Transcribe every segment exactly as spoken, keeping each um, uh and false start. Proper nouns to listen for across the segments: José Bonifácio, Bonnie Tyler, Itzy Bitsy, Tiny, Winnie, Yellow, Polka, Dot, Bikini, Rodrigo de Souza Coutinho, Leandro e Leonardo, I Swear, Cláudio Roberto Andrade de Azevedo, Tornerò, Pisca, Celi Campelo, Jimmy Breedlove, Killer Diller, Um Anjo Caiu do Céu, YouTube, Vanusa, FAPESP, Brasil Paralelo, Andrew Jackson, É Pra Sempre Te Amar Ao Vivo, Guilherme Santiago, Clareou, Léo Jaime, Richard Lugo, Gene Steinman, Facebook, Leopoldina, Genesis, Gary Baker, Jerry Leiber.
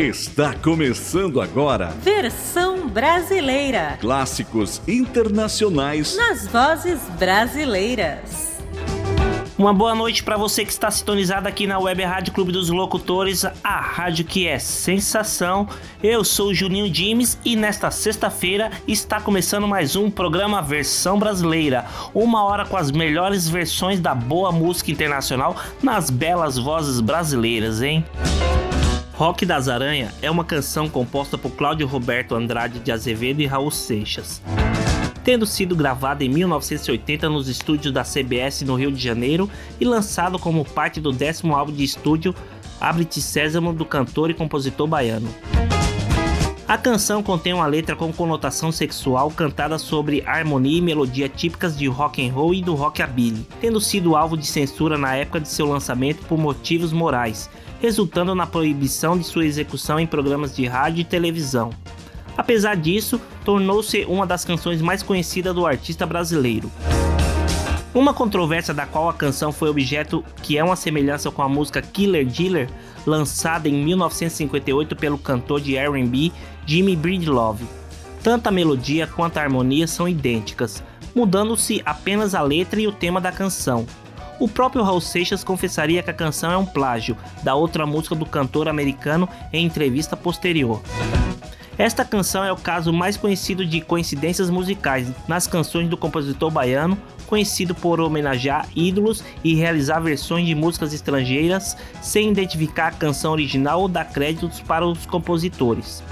Está começando agora Versão Brasileira. Clássicos internacionais nas vozes brasileiras. Uma boa noite para você que está sintonizado aqui na Web Rádio Clube dos Locutores, a rádio que é sensação. Eu sou o Juninho Jims e nesta sexta-feira está começando mais um programa Versão Brasileira. Uma hora com as melhores versões da boa música internacional nas belas vozes brasileiras, hein? Rock das Aranhas é uma canção composta por Cláudio Roberto Andrade de Azevedo e Raul Seixas, tendo sido gravado em mil novecentos e oitenta nos estúdios da C B S no Rio de Janeiro e lançado como parte do décimo álbum de estúdio Abre-te Sésamo do cantor e compositor baiano. A canção contém uma letra com conotação sexual cantada sobre harmonia e melodia típicas de rock and roll e do rockabilly, tendo sido alvo de censura na época de seu lançamento por motivos morais, resultando na proibição de sua execução em programas de rádio e televisão. Apesar disso, tornou-se uma das canções mais conhecidas do artista brasileiro. Uma controvérsia da qual a canção foi objeto, que é uma semelhança com a música Killer Diller, lançada em mil novecentos e cinquenta e oito pelo cantor de R and B Jimmy Breedlove. Tanto a melodia quanto a harmonia são idênticas, mudando-se apenas a letra e o tema da canção. O próprio Raul Seixas confessaria que a canção é um plágio da outra música do cantor americano em entrevista posterior. Esta canção é o caso mais conhecido de coincidências musicais nas canções do compositor baiano, conhecido por homenagear ídolos e realizar versões de músicas estrangeiras sem identificar a canção original ou dar créditos para os compositores.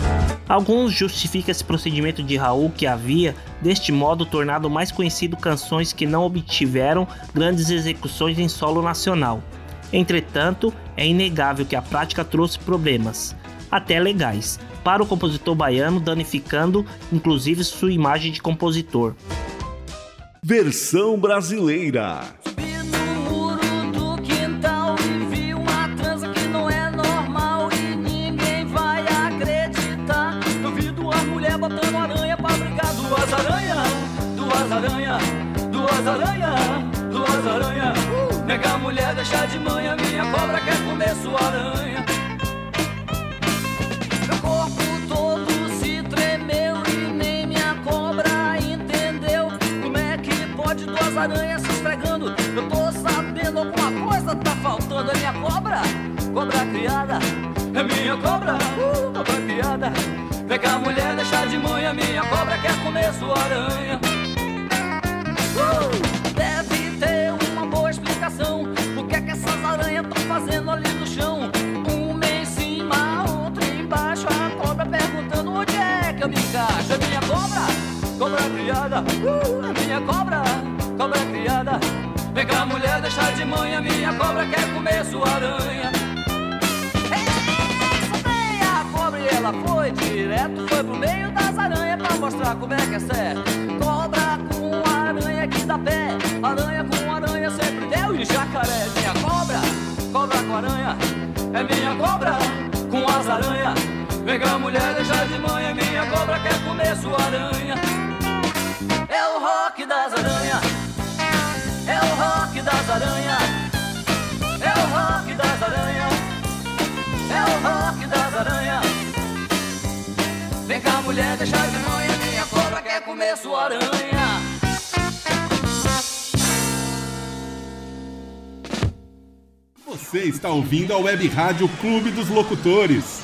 Alguns justificam esse procedimento de Raul, que havia, deste modo, tornado mais conhecido canções que não obtiveram grandes execuções em solo nacional. Entretanto, é inegável que a prática trouxe problemas, até legais, para o compositor baiano, danificando inclusive sua imagem de compositor. Versão brasileira. Aranha se esfregando, eu tô sabendo alguma coisa tá faltando. É minha cobra, cobra criada, é minha cobra, uh, cobra criada. Pega a mulher, deixa de manha, minha cobra quer comer sua aranha. uh, Deve ter uma boa explicação, o que é que essas aranhas tão fazendo ali no chão. Uma em cima, outra embaixo, a cobra perguntando onde é que eu me encaixo. É minha cobra, cobra criada, uh, é minha cobra, cobra criada. Pega a mulher, deixa de manha, minha cobra quer comer sua aranha. Ei, a cobra e ela foi direto, foi pro meio das aranhas pra mostrar como é que é certo. Cobra com aranha que dá pé, aranha com aranha sempre deu e jacaré. Minha cobra, cobra com aranha, é minha cobra com as aranhas. Pega a mulher, deixa de manha, minha cobra quer comer sua aranha. É o rock das aranhas, é o rock das aranhas, é o rock das aranhas, é o rock das aranhas. Vem cá mulher, deixa de manhã, minha cobra quer comer sua aranha. Você está ouvindo a Web Rádio Clube dos Locutores.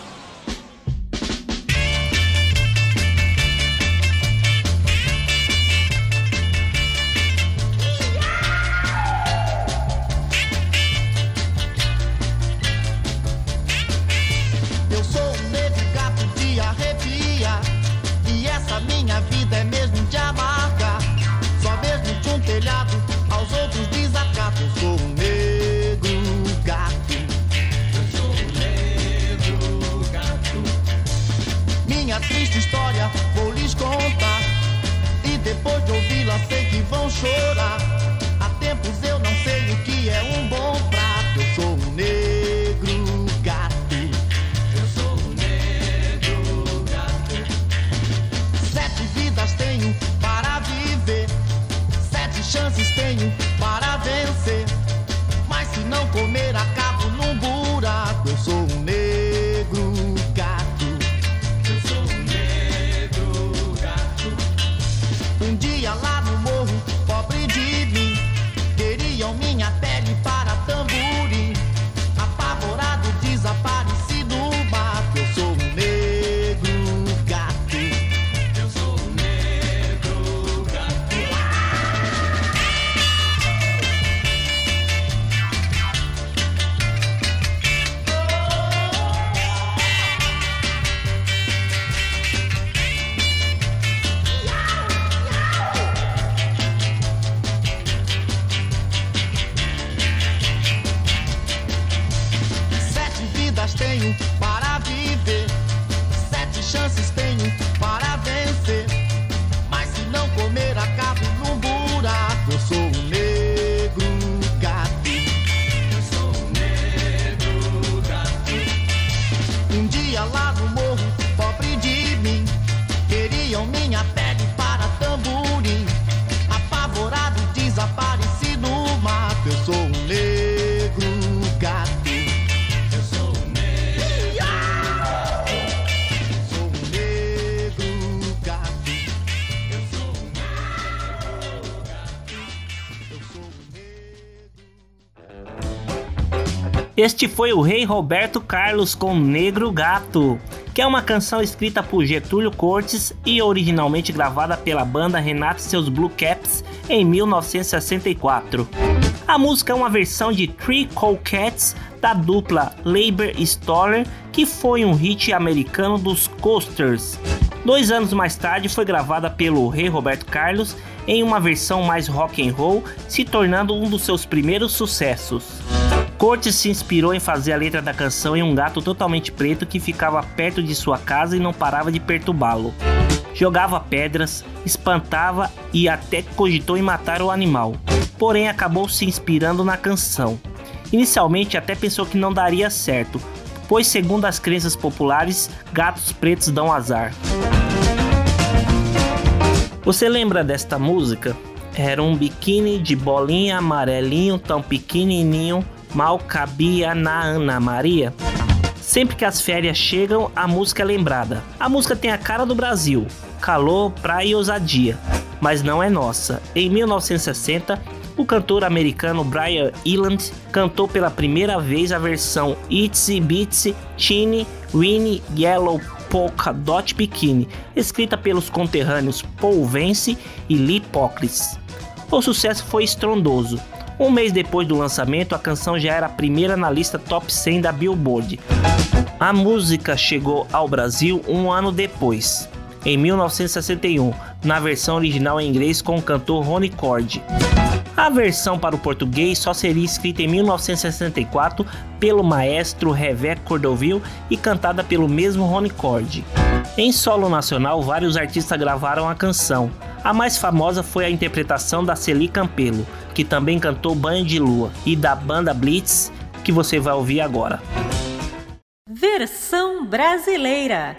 Para vencer, mas se não comer acabo num buraco. Eu sou um negro. vidas tenho para viver? Sete chances tenho para vencer. Mas se não comer, acabo num buraco. Eu sou um negro gato. Eu sou um negro gato. Um dia lá no morro, pobre de mim, queriam minha pele para tamborim. Apavorado, desapareci no mato. Eu sou um negro gato. Eu sou um negro gato. Eu sou um negro gato. Eu sou um negro gato. Eu sou um negro gato. Este foi o Rei Roberto Carlos com Negro Gato, que é uma canção escrita por Getúlio Cortes e originalmente gravada pela banda Renato e seus Blue Caps em mil novecentos e sessenta e quatro. A música é uma versão de Three Cool Cats da dupla Leiber Stoller, que foi um hit americano dos Coasters. Dois anos mais tarde foi gravada pelo Rei Roberto Carlos em uma versão mais rock and roll, se tornando um dos seus primeiros sucessos. Cortes se inspirou em fazer a letra da canção em um gato totalmente preto que ficava perto de sua casa e não parava de perturbá-lo. Jogava pedras, espantava e até cogitou em matar o animal, porém acabou se inspirando na canção. Inicialmente até pensou que não daria certo, pois segundo as crenças populares, gatos pretos dão azar. Você lembra desta música? Era um biquíni de bolinha amarelinho tão pequenininho, mal cabia na Ana Maria. Sempre que as férias chegam, a música é lembrada. A música tem a cara do Brasil, calor, praia e ousadia, mas não é nossa. Em mil novecentos e sessenta, o cantor americano Brian Hyland cantou pela primeira vez a versão Itzy Bitsy, Tiny, Winnie, Yellow, Polka, Dot, Bikini, escrita pelos conterrâneos Paul Vance e Lee Pocles. O sucesso foi estrondoso. Um mês depois do lançamento, a canção já era a primeira na lista top cem da Billboard. A música chegou ao Brasil um ano depois, em mil novecentos e sessenta e um, na versão original em inglês com o cantor Rony Cord. A versão para o português só seria escrita em mil novecentos e sessenta e quatro pelo maestro Revé Cordovil e cantada pelo mesmo Rony Cord. Em solo nacional, vários artistas gravaram a canção. A mais famosa foi a interpretação da Celi Campelo, que também cantou Banho de Lua, e da banda Blitz, que você vai ouvir agora. Versão brasileira.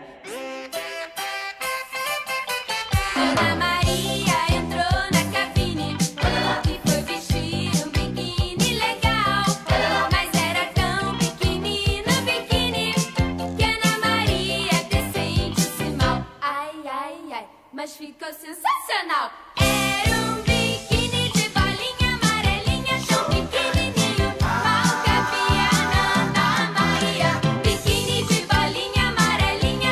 Bolinha amarelinha,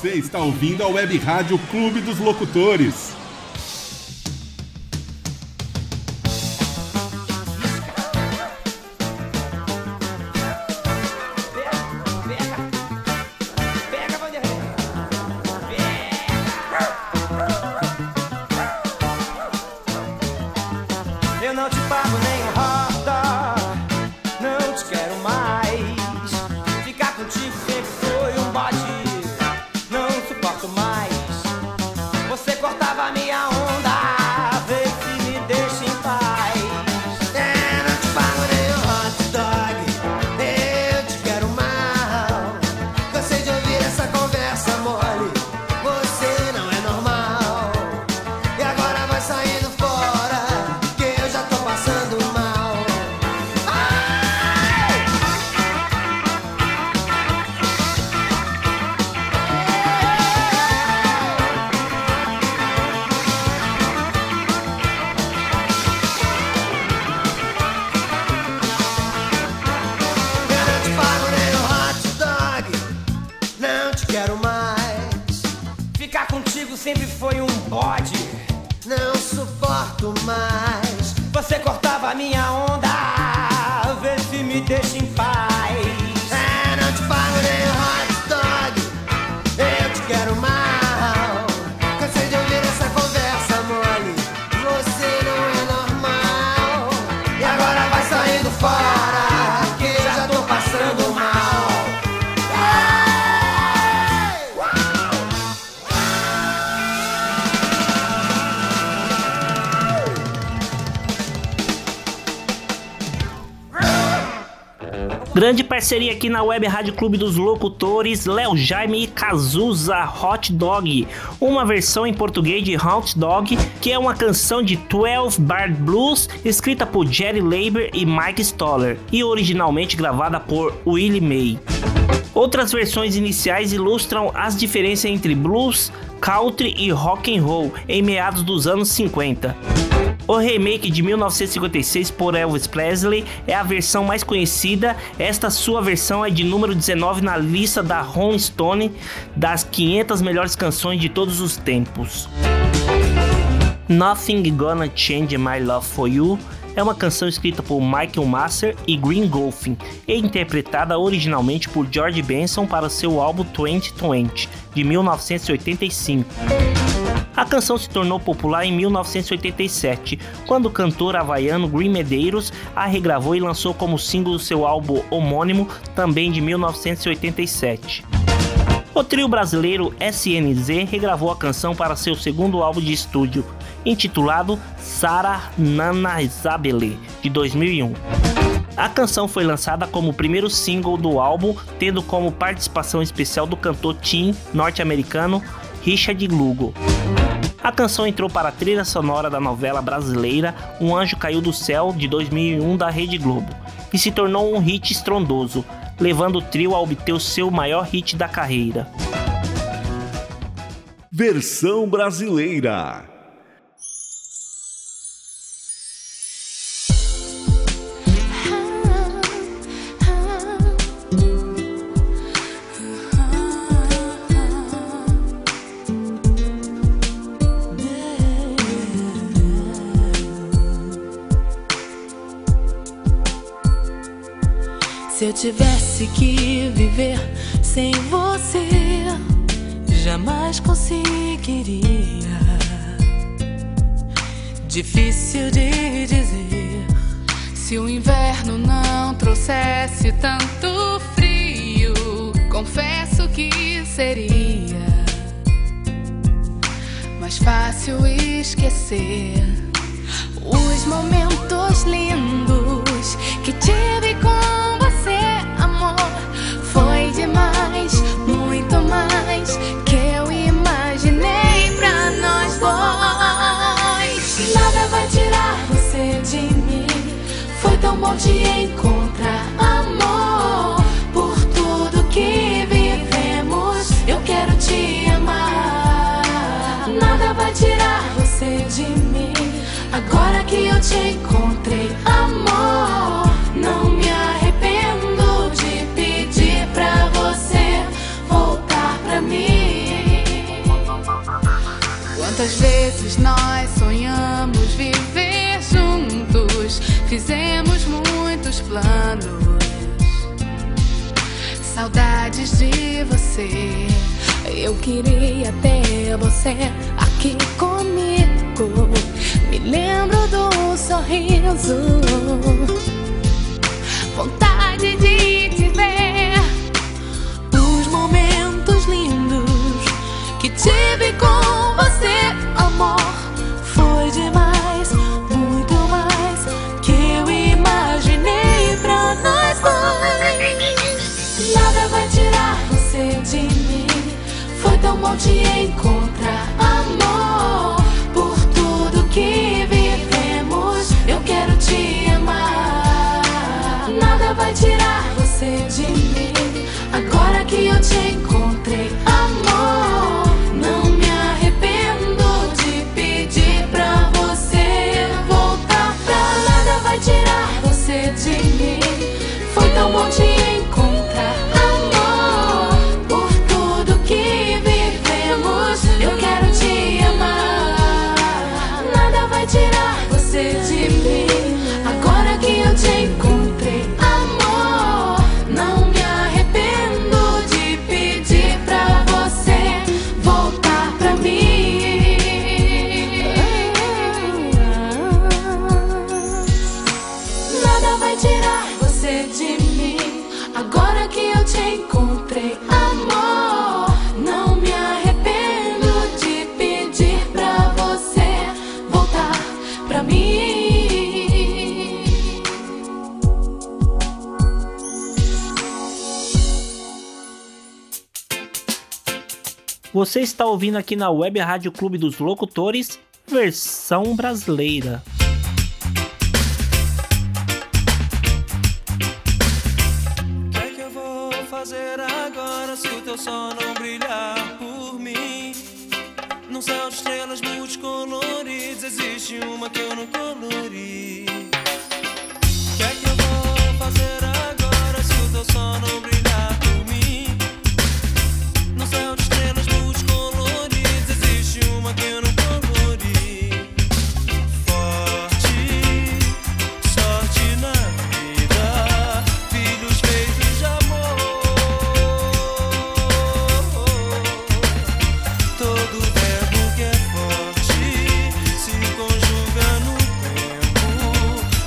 Você está ouvindo a Web Rádio Clube dos Locutores. Grande parceria aqui na Web Rádio Clube dos Locutores, Léo Jaime e Cazuza, Hot Dog, uma versão em português de Hot Dog, que é uma canção de doze Bar Blues, escrita por Jerry Leiber e Mike Stoller, e originalmente gravada por Willie May. Outras versões iniciais ilustram as diferenças entre blues, country e rock and roll em meados dos anos cinquenta. O remake de mil novecentos e cinquenta e seis por Elvis Presley é a versão mais conhecida. Esta sua versão é de número dezenove na lista da Rolling Stone das quinhentas melhores canções de todos os tempos. Nothing Gonna Change My Love For You é uma canção escrita por Michael Masser e Green Goffin e interpretada originalmente por George Benson para seu álbum twenty twenty de mil novecentos e oitenta e cinco. A canção se tornou popular em mil novecentos e oitenta e sete, quando o cantor havaiano Green Medeiros a regravou e lançou como single do seu álbum homônimo, também de mil novecentos e oitenta e sete. O trio brasileiro S N Z regravou a canção para seu segundo álbum de estúdio, intitulado Sara Nana Isabelle, de dois mil e um. A canção foi lançada como o primeiro single do álbum, tendo como participação especial do cantor teen norte-americano Richard Lugo. A canção entrou para a trilha sonora da novela brasileira Um Anjo Caiu do Céu, de dois mil e um, da Rede Globo, e se tornou um hit estrondoso, levando o trio a obter o seu maior hit da carreira. Versão brasileira. Se eu tivesse que viver sem você, jamais conseguiria. Difícil de dizer se o inverno não trouxesse tanto frio. Confesso que seria mais fácil esquecer os momentos lindos que tive com foi demais, muito mais que eu imaginei pra nós dois. Nada vai tirar você de mim. Foi tão bom te encontrar, amor. Por tudo que vivemos, eu quero te amar. Nada vai tirar você de mim. Agora que eu te encontrei, amor, não me arrependo. Pra você voltar pra mim. saudades de você. Eu queria ter você aqui comigo. Me lembro do sorriso, vontade de te ver, os momentos lindos que tive com você, amor. Foi demais, muito mais que eu imaginei pra nós dois. Nada vai tirar você de mim. Foi tão bom te encontrar, amor. Por tudo que vivemos, eu quero te amar. Nada vai tirar você de mim. Agora que eu te encontrei, amor, não me arrependo de pedir pra você voltar pra lá. Nada vai tirar você de mim. Foi tão bom te encontrar, amor. Por tudo que vivemos, eu quero te amar. Nada vai tirar você de mim. Agora que eu te encontrei, amor, não me arrependo de pedir pra você voltar pra mim. Nada vai tirar você de mim. Agora que eu te encontrei, amor, não me arrependo de pedir pra você voltar pra mim. Você está ouvindo aqui na Web Rádio Clube dos Locutores, versão brasileira. O que é que eu vou fazer agora se o teu sol não brilhar por mim? Num céu de estrelas multicoloridas, existe uma que eu não colori. O que é que eu vou fazer agora se o teu sol não brilhar por mim? Num céu de estrelas multicoloridas, existe uma que eu não colori. Forte, sorte na vida, filhos feitos de amor. Todo verbo que é forte se conjuga no tempo,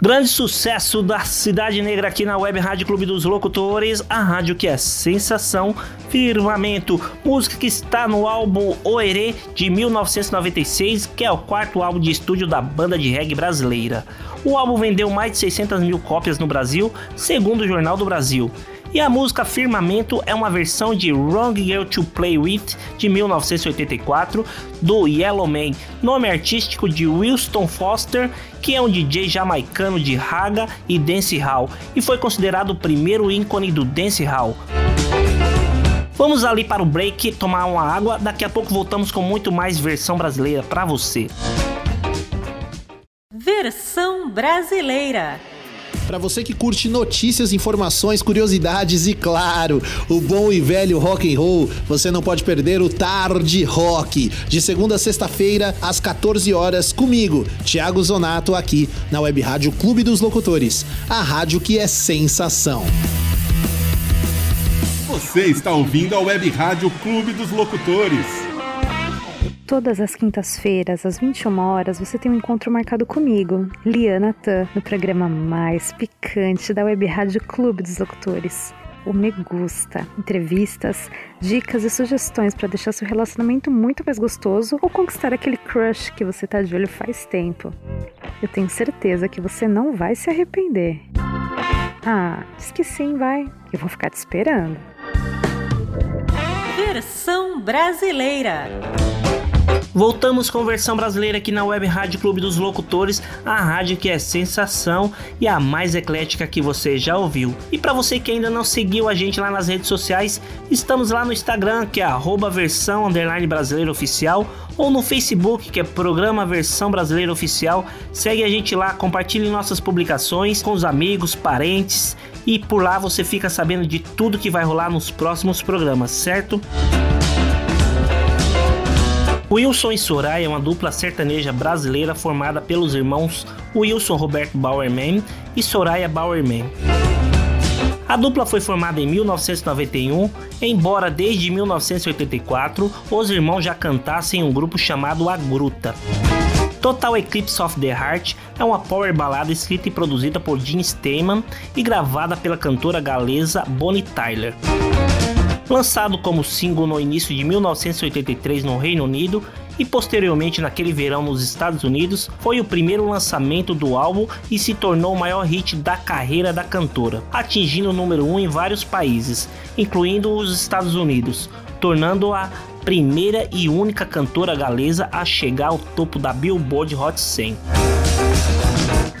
Grande sucesso da Cidade Negra aqui na Web Rádio Clube dos Locutores, a rádio que é sensação, Firmamento, música que está no álbum Oerê de mil novecentos e noventa e seis, que é o quarto álbum de estúdio da banda de reggae brasileira. O álbum vendeu mais de seiscentas mil cópias no Brasil, segundo o Jornal do Brasil. E a música Firmamento é uma versão de Wrong Girl to Play With, de mil novecentos e oitenta e quatro, do Yellow Man, nome artístico de Wilson Foster, que é um D J jamaicano de raga e dancehall, e foi considerado o primeiro ícone do dancehall. Vamos ali para o break, tomar uma água, daqui a pouco voltamos com muito mais versão brasileira para você. Versão brasileira. Para você que curte notícias, informações, curiosidades e, claro, o bom e velho rock and roll, você não pode perder o Tarde Rock, de segunda a sexta-feira, às quatorze horas, comigo, Thiago Zonato, aqui na Web Rádio Clube dos Locutores, a rádio que é sensação. Você está ouvindo a Web Rádio Clube dos Locutores. Todas as quintas-feiras, às vinte e uma horas, você tem um encontro marcado comigo, Liana Tan, no programa mais picante da Web Rádio Clube dos Locutores, o Me Gusta. Entrevistas, dicas e sugestões para deixar seu relacionamento muito mais gostoso ou conquistar aquele crush que você tá de olho faz tempo. Eu tenho certeza que você não vai se arrepender. Ah, diz que sim, vai. Eu vou ficar te esperando. Versão brasileira. Voltamos com Versão Brasileira aqui na Web Rádio Clube dos Locutores, a rádio que é sensação e a mais eclética que você já ouviu. E para você que ainda não seguiu a gente lá nas redes sociais, estamos lá no Instagram, que é arroba versão underline brasileira oficial, ou no Facebook, que é Programa Versão Brasileira Oficial. Segue a gente lá, compartilhe nossas publicações com os amigos, parentes, e por lá você fica sabendo de tudo que vai rolar nos próximos programas, certo? Wilson e Soraya é uma dupla sertaneja brasileira formada pelos irmãos Wilson Roberto Bauerman e Soraya Bauerman. A dupla foi formada em mil novecentos e noventa e um, embora desde mil novecentos e oitenta e quatro os irmãos já cantassem em um grupo chamado A Gruta. Total Eclipse of the Heart é uma power balada escrita e produzida por Gene Steinman e gravada pela cantora galesa Bonnie Tyler. Lançado como single no início de mil novecentos e oitenta e três no Reino Unido e posteriormente naquele verão nos Estados Unidos, foi o primeiro lançamento do álbum e se tornou o maior hit da carreira da cantora, atingindo o número um em vários países, incluindo os Estados Unidos, tornando-a a primeira e única cantora galesa a chegar ao topo da Billboard Hot cem.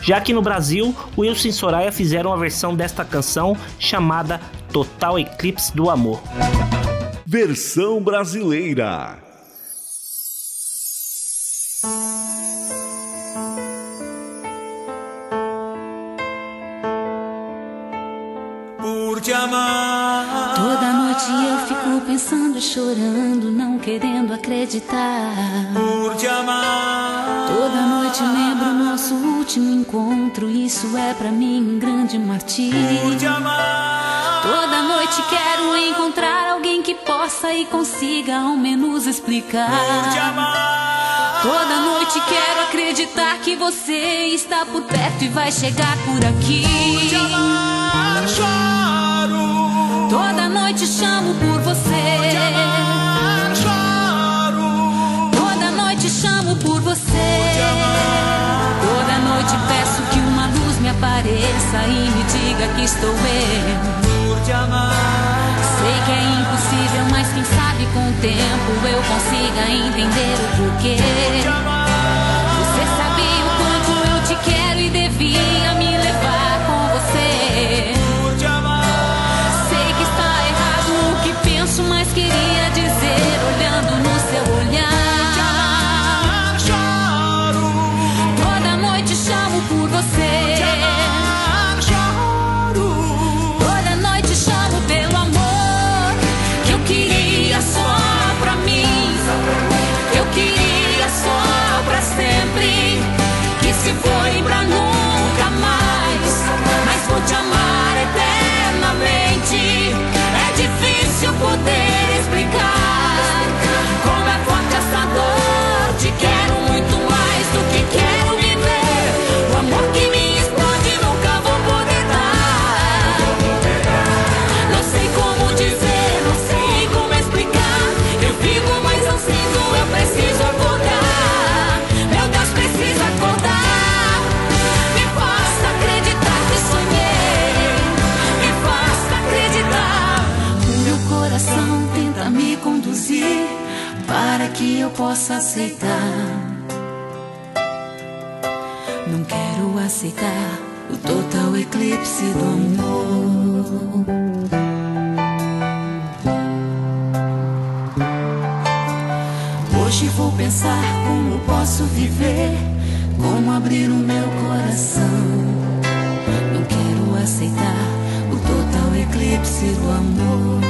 Já que no Brasil, Wilson e Soraya fizeram a versão desta canção chamada Total Eclipse do Amor. Versão brasileira. Por te amar. Toda noite eu fico pensando e chorando, não querendo acreditar. Por te amar. Toda noite lembro nosso último encontro, isso é pra mim um grande martírio. Por te amar. Toda noite quero encontrar alguém que possa e consiga ao menos explicar. Por te amar. Toda noite quero acreditar que você está por perto e vai chegar por aqui. Por te amar, choro. Toda noite chamo por você. Por te amar, choro. Toda noite chamo por você. Por te amar. Toda noite peço que uma luz me apareça e me diga que estou eu. Por te amar. Sei que é impossível, mas quem sabe com o tempo eu consiga entender o porquê. Por te amar. Você sabia o quanto eu te quero e devia me levar com você. Por te amar. Sei que está errado o que penso, mas queria dizer olhando no seu olhar. Por você. Toda noite chamo pelo amor que eu queria só pra mim, que eu queria só pra sempre, que se foi pra nunca mais, mas vou te amar eternamente. É difícil poder explicar como é forte essa dor. Te quero muito mais do que quero viver. Amor que me explode. aceitar. Não quero aceitar o total eclipse do amor. Hoje vou pensar como posso viver, como abrir o meu coração. Não quero aceitar o total eclipse do amor.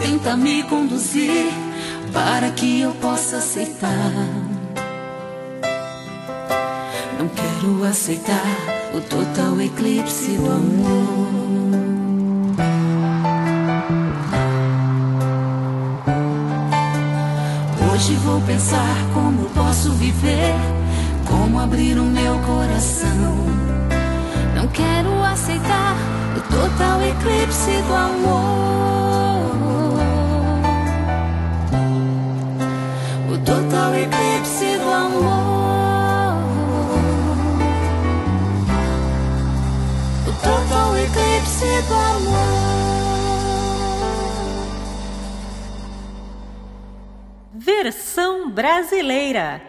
Tenta me conduzir para que eu possa aceitar. Não quero aceitar o total eclipse do amor. Hoje vou pensar como posso viver, como abrir o meu coração. Não quero aceitar o total eclipse do amor. Total eclipse do amor. O total eclipse do amor. Versão brasileira.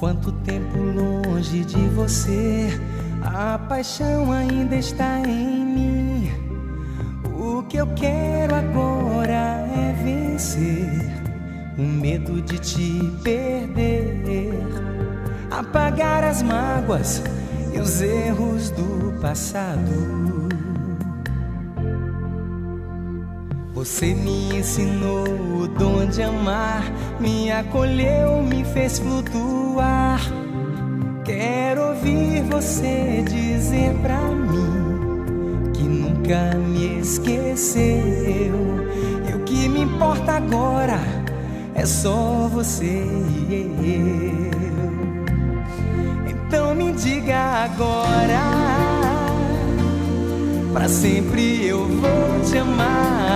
Quanto tempo longe de você, a paixão ainda está em mim. O que eu quero agora é vencer o medo de te perder, apagar as mágoas e os erros do passado. Você me ensinou o dom de amar, me acolheu, me fez flutuar. Quero ouvir você dizer pra mim que nunca me esqueceu. E o que me importa agora é só você e eu. Então me diga agora, pra sempre eu vou te amar.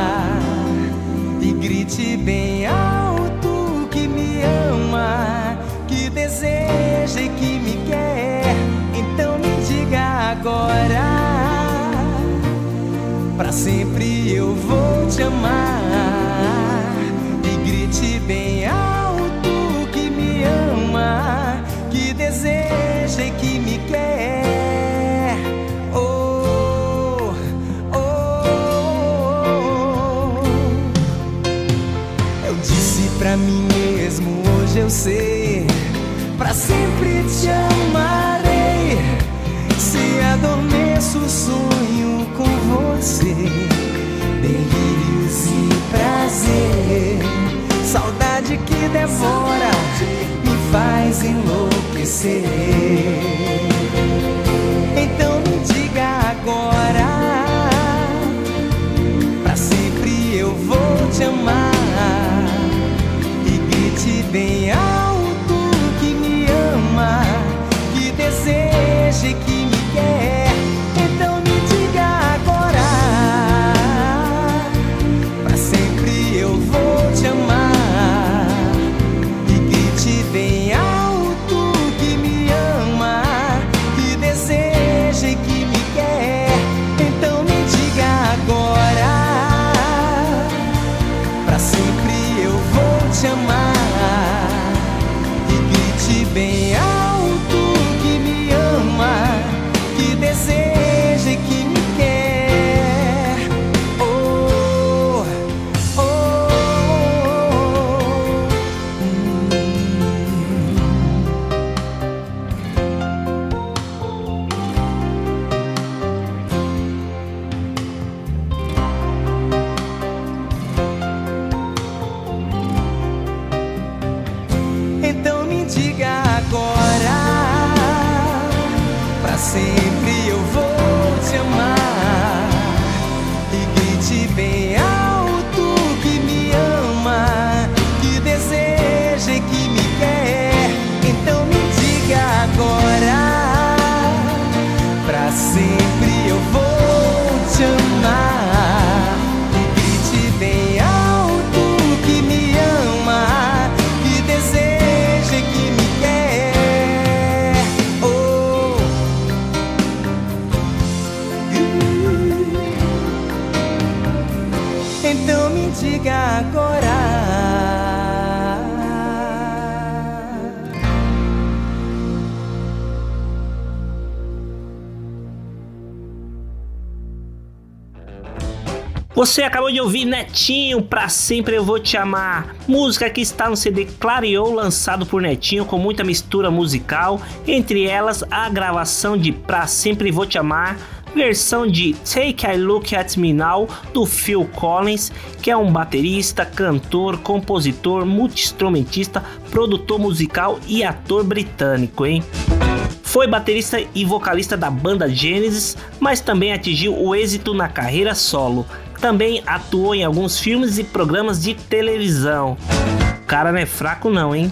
E grite bem alto que me ama, que deseja e que me quer. Então me diga agora, pra sempre eu vou te amar. E grite bem alto que me ama, que deseja e que me quer. Pra mim mesmo hoje eu sei, pra sempre te amarei. Se adormeço sonho com você, delírios e prazer, saudade que devora, me faz enlouquecer. Então me diga agora, pra sempre eu vou te amar. Bem alto que me ama, que deseja e que me quer. diga agora. Você acabou de ouvir Netinho, Pra Sempre Eu Vou Te Amar, música que está no C D Clareou, lançado por Netinho, com muita mistura musical, entre elas a gravação de Pra Sempre Vou Te Amar, versão de Take a Look at Me Now, do Phil Collins, que é um baterista, cantor, compositor, multi-instrumentista, produtor musical e ator britânico, hein? Foi baterista e vocalista da banda Genesis, mas também atingiu o êxito na carreira solo. Também atuou em alguns filmes e programas de televisão. O cara não é fraco não, hein?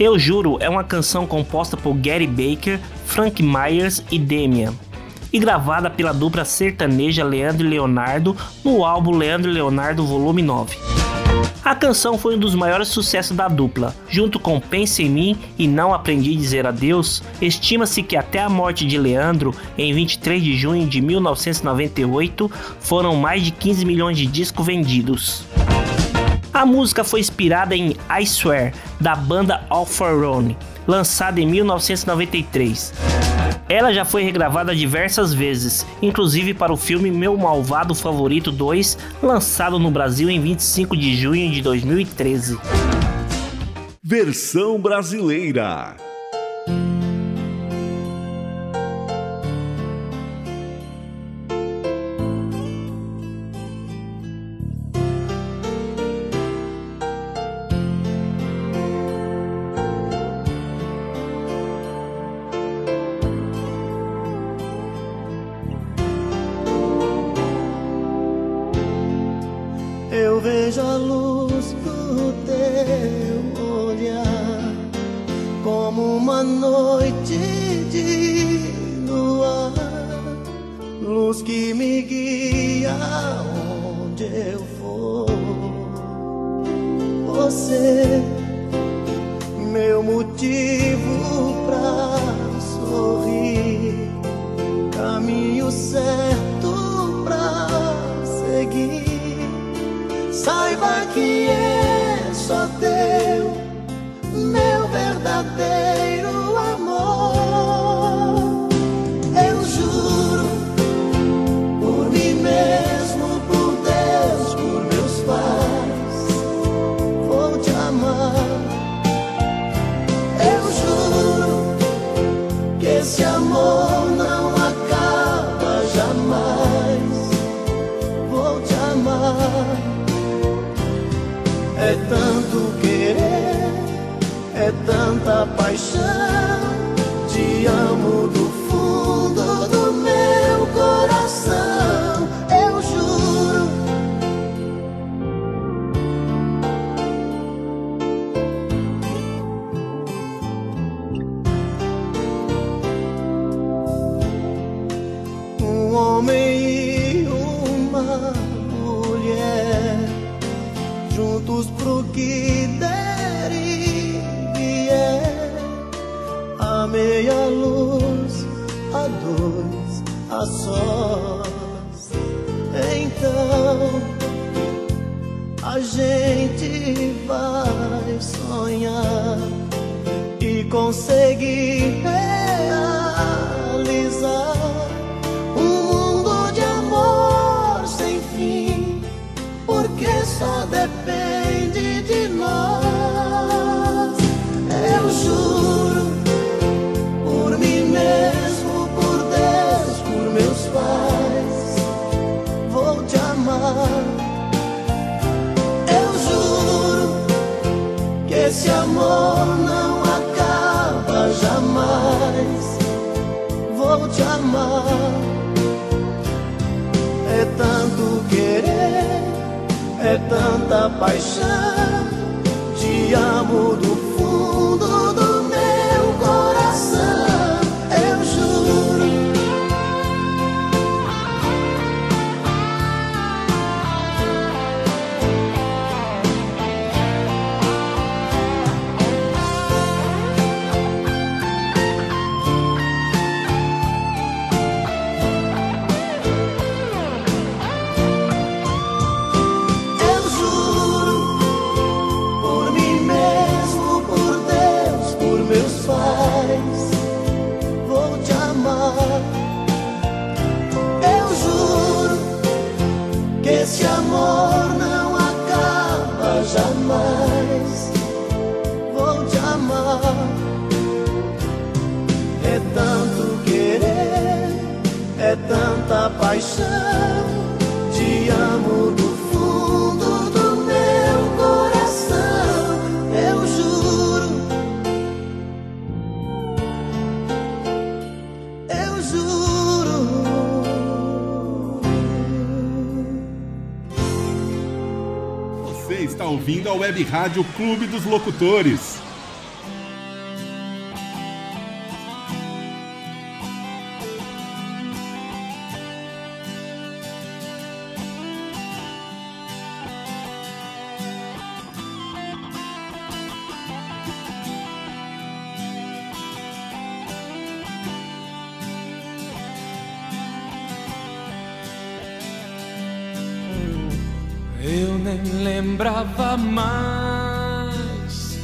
Eu Juro é uma canção composta por Gary Baker, Frank Myers e Demian, e gravada pela dupla sertaneja Leandro e Leonardo no álbum Leandro e Leonardo Volume nove. A canção foi um dos maiores sucessos da dupla, junto com Pense em Mim e Não Aprendi a Dizer Adeus. Estima-se que até a morte de Leandro, em vinte e três de junho de mil novecentos e noventa e oito, foram mais de quinze milhões de discos vendidos. A música foi inspirada em I Swear, da banda All For One, lançada em mil novecentos e noventa e três. Ela já foi regravada diversas vezes, inclusive para o filme Meu Malvado Favorito dois, lançado no Brasil em vinte e cinco de junho de dois mil e treze. Versão brasileira. esse amor não acaba jamais. Vou te amar, é tanto querer, é tanta paixão. Te amo do fundo do meu coração, eu juro, eu juro. Você está ouvindo a Web Rádio Clube dos Locutores. Lembrava mais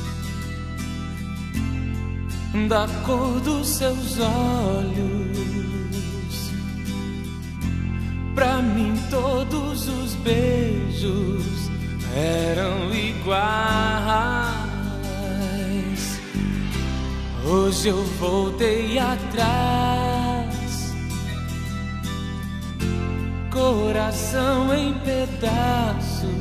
da cor dos seus olhos. Pra mim todos os beijos eram iguais. Hoje eu voltei atrás, coração em pedaços.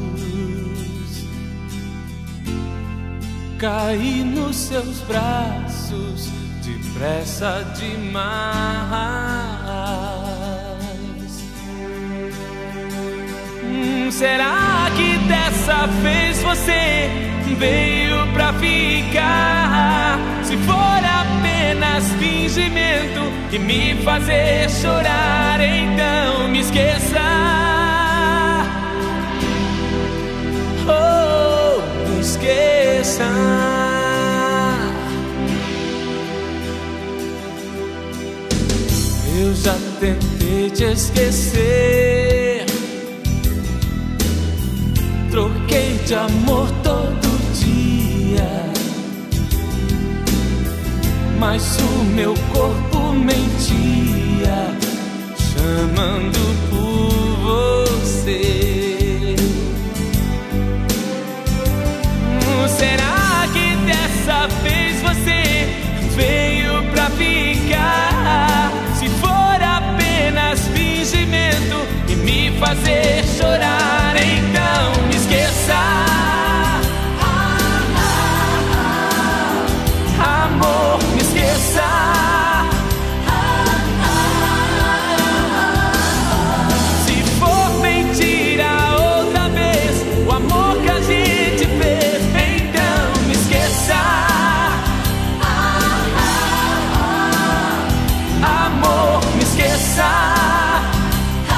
Caí nos seus braços depressa demais. Hum, será que dessa vez você veio pra ficar? Se for apenas fingimento e me fazer chorar, então me esqueça. Oh, me esqueça. Eu já tentei te esquecer, troquei de amor todo dia, mas o meu corpo mentia, chamando por você. Será que dessa vez você veio pra ficar? Se for apenas fingimento e me fazer chorar, então me esqueça. Amor, me esqueça. Se for mentira outra vez, o amor que a gente fez, amor, me esqueça. Ah, ah,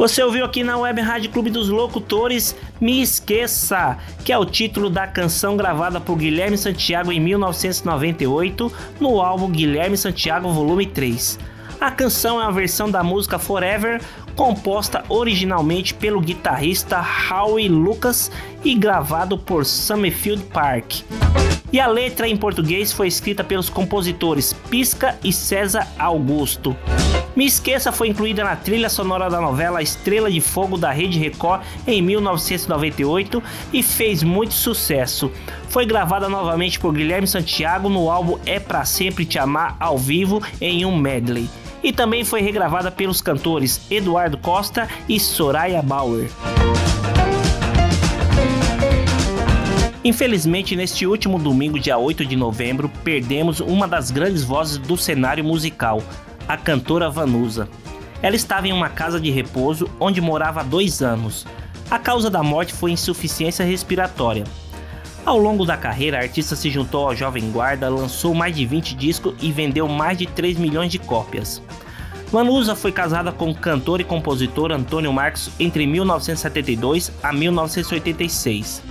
Você ouviu aqui na Web Rádio Clube dos Locutores Me Esqueça, que é o título da canção gravada por Guilherme Santiago em mil novecentos e noventa e oito no álbum Guilherme Santiago Volume três. A canção é uma versão da música Forever, composta originalmente pelo guitarrista Howie Lucas e gravado por Summerfield Park. E a letra em português foi escrita pelos compositores Pisca e César Augusto. Me Esqueça foi incluída na trilha sonora da novela Estrela de Fogo da Rede Record em mil novecentos e noventa e oito e fez muito sucesso. Foi gravada novamente por Guilherme Santiago no álbum É Pra Sempre Te Amar ao vivo em um medley. E também foi regravada pelos cantores Eduardo Costa e Soraya Bauer. Infelizmente, neste último domingo, dia oito de novembro, perdemos uma das grandes vozes do cenário musical, a cantora Vanusa. Ela estava em uma casa de repouso onde morava há dois anos. A causa da morte foi insuficiência respiratória. Ao longo da carreira, a artista se juntou ao Jovem Guarda, lançou mais de vinte discos e vendeu mais de três milhões de cópias. Vanusa foi casada com o cantor e compositor Antônio Marcos entre mil novecentos e setenta e dois a mil novecentos e oitenta e seis.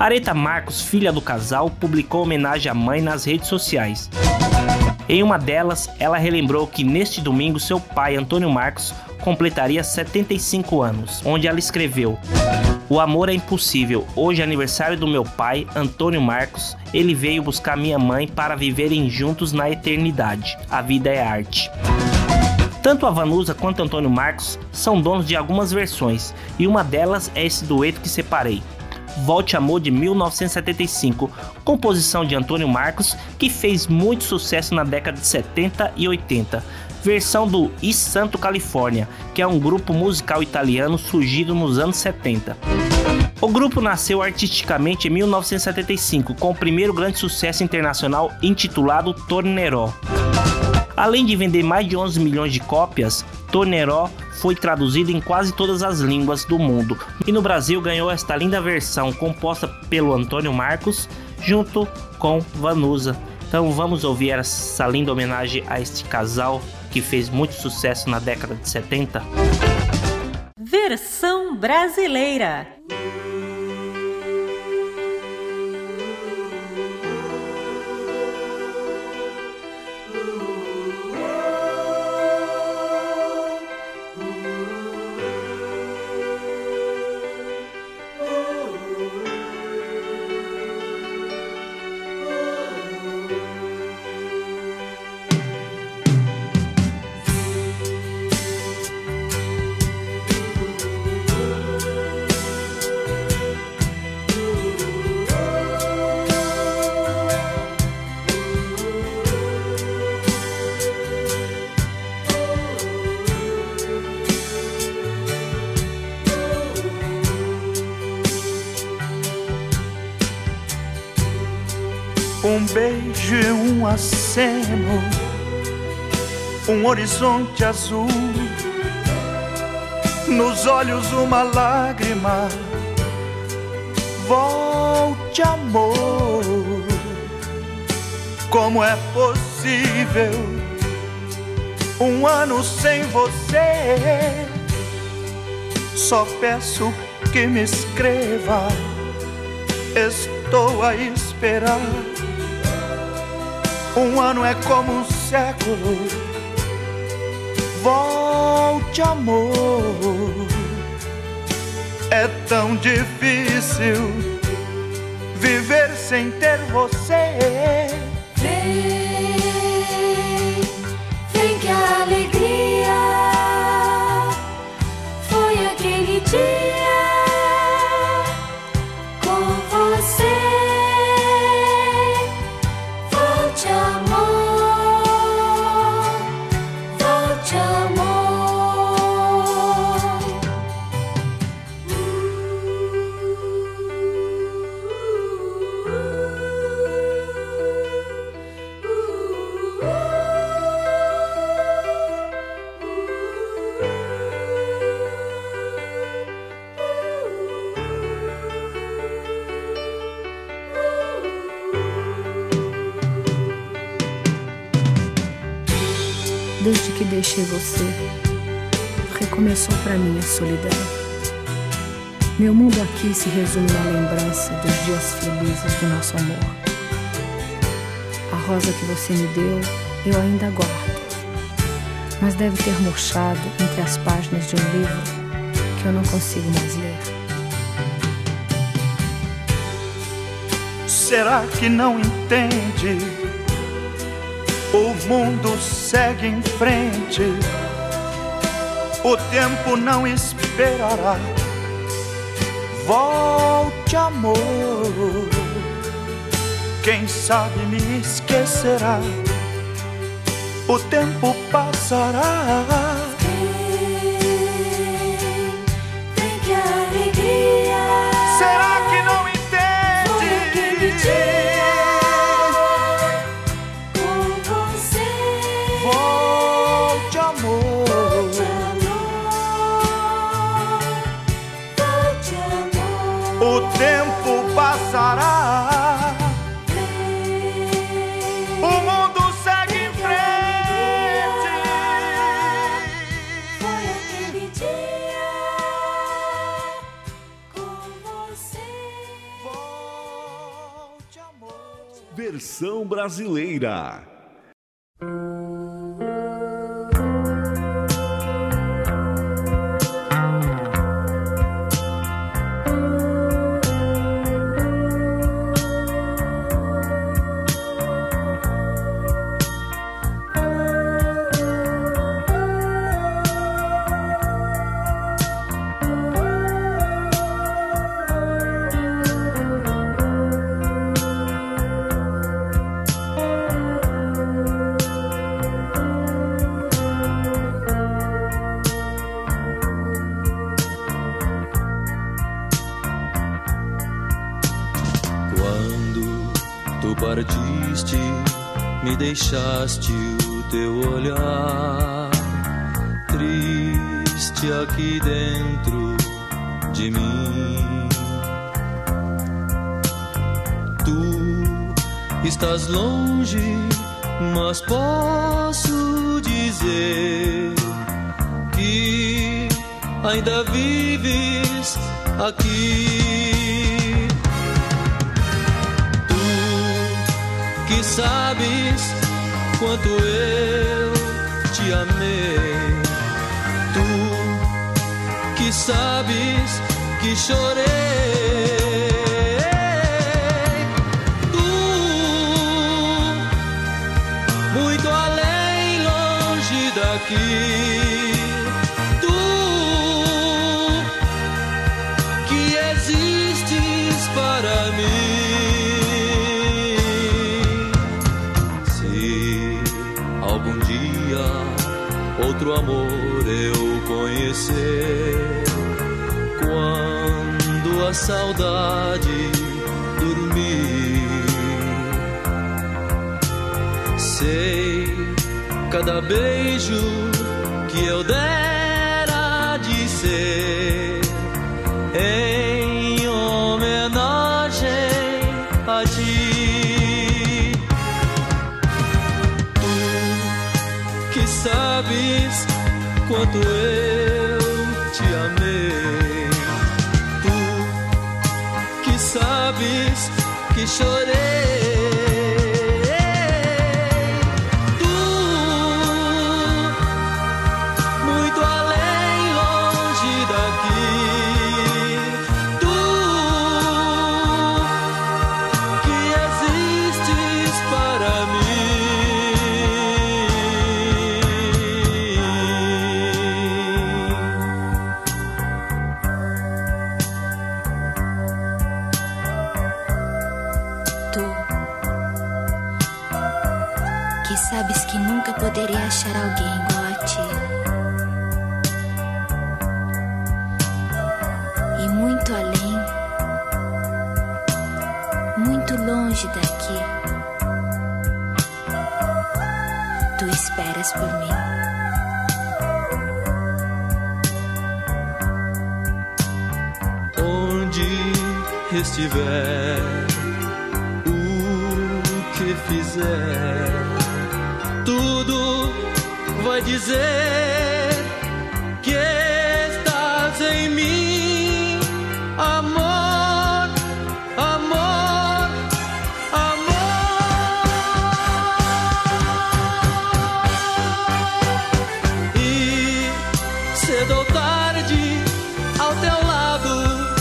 Aretha Marcos, filha do casal, publicou homenagem à mãe nas redes sociais. Em uma delas, ela relembrou que neste domingo seu pai, Antônio Marcos, completaria setenta e cinco anos, onde ela escreveu: "O amor é impossível, hoje é aniversário do meu pai, Antônio Marcos, ele veio buscar minha mãe para viverem juntos na eternidade, a vida é arte." Tanto a Vanusa quanto Antônio Marcos são donos de algumas versões, e uma delas é esse dueto que separei, Volte Amor, de mil novecentos e setenta e cinco, composição de Antônio Marcos, que fez muito sucesso na década de setenta e oitenta, versão do I Santo Califórnia, que é um grupo musical italiano surgido nos anos setenta. O grupo nasceu artisticamente em mil novecentos e setenta e cinco, com o primeiro grande sucesso internacional intitulado Tornerò. Além de vender mais de onze milhões de cópias, Tornerò foi traduzido em quase todas as línguas do mundo e no Brasil ganhou esta linda versão composta pelo Antônio Marcos junto com Vanusa. Então vamos ouvir essa linda homenagem a este casal que fez muito sucesso na década de setenta. Versão brasileira. Um beijo e um aceno, um horizonte azul, nos olhos uma lágrima, volte amor. Como é possível um ano sem você? Só peço que me escreva, estou a esperar. Um ano é como um século, volte amor. É tão difícil viver sem ter você. Vem, vem que a alegria foi aquele dia com você. Desde que deixei você, recomeçou para mim a solidão. Meu mundo aqui se resume na lembrança dos dias felizes do nosso amor. A rosa que você me deu, eu ainda guardo, mas deve ter murchado entre as páginas de um livro que eu não consigo mais ler. Será que não entende? O mundo segue em frente. O tempo não esperará. Volte, amor, quem sabe me esquecerá. O tempo passará. Vem, vem que alegria. Será que não entende? Com você. Volte, amor. O tempo passará. O mundo segue em frente. Foi aquele dia com você. Volte, amor. Versão brasileira. Deixaste o teu olhar triste aqui dentro de mim. Tu estás longe, mas posso dizer que ainda vives aqui. Tu que sabes quanto eu te amei, tu que sabes que chorei, tu muito além, longe daqui, tu que existes para mim. Outro amor eu conhecer, quando a saudade dormir, sei cada beijo que eu dera de ser em homenagem a ti. Tu que sabes quanto eu te amei, tu que sabes que chorei, tu muito além, longe daqui, tu que existes para mim. Poderia achar alguém igual a ti, e muito além, muito longe daqui, tu esperas por mim. Onde estiver, o que fizer, tudo vai dizer que cedo ou tarde, ao teu lado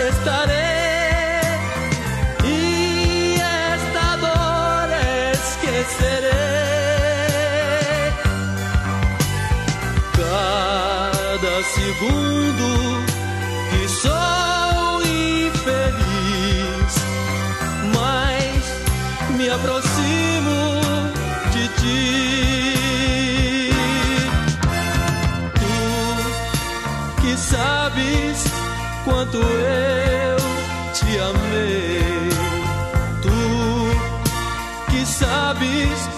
estarei, e esta dor esquecerei. Cada segundo que sou infeliz, mas me aproximo de ti. Sabes quanto eu te amei, tu que sabes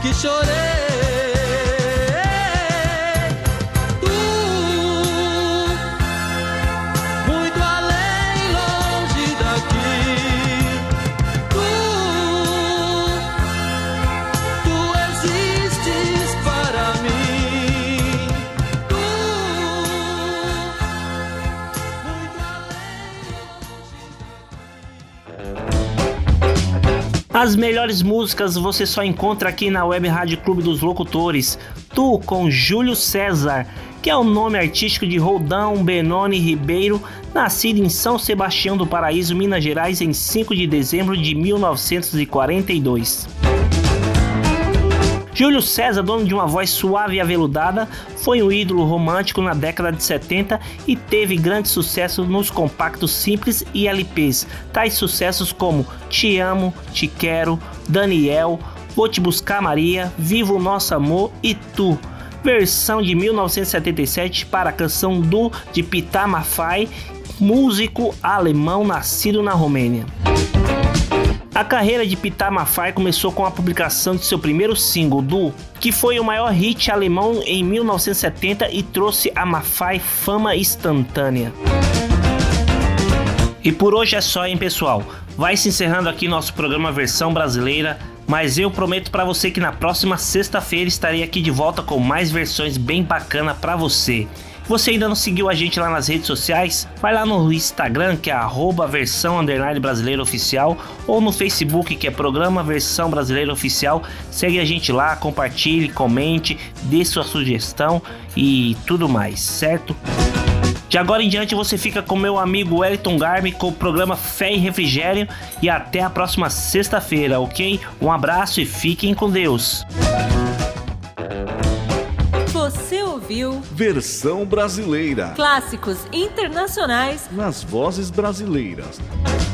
que chorei, tu muito além, longe daqui, tu, tu existes para mim. As melhores músicas você só encontra aqui na Web Rádio Clube dos Locutores. Tu, com Júlio César, que é o nome artístico de Roldão Benoni Ribeiro, nascido em São Sebastião do Paraíso, Minas Gerais, em cinco de dezembro de mil novecentos e quarenta e dois. Júlio César, dono de uma voz suave e aveludada, foi um ídolo romântico na década de setenta e teve grande sucesso nos compactos simples e L Ps, tais sucessos como Te Amo, Te Quero, Daniel, Vou Te Buscar Maria, Viva o Nosso Amor e Tu, versão de mil novecentos e setenta e sete para a canção Du de Pita Maffay, músico alemão nascido na Romênia. A carreira de Pita Maffay começou com a publicação de seu primeiro single, Du, que foi o maior hit alemão em mil novecentos e setenta e trouxe a Maffay fama instantânea. E por hoje é só, hein, pessoal? Vai se encerrando aqui nosso programa Versão Brasileira, mas eu prometo para você que na próxima sexta-feira estarei aqui de volta com mais versões bem bacana para você. Você ainda não seguiu a gente lá nas redes sociais? Vai lá no Instagram, que é arroba versão underline brasileira oficial, ou no Facebook, que é programa Versão Brasileira Oficial. Segue a gente lá, compartilhe, comente, dê sua sugestão e tudo mais, certo? De agora em diante você fica com meu amigo Wellington Garbi com o programa Fé e Refrigério e até a próxima sexta-feira, ok? Um abraço e fiquem com Deus! Você ouviu Versão Brasileira, clássicos internacionais nas vozes brasileiras.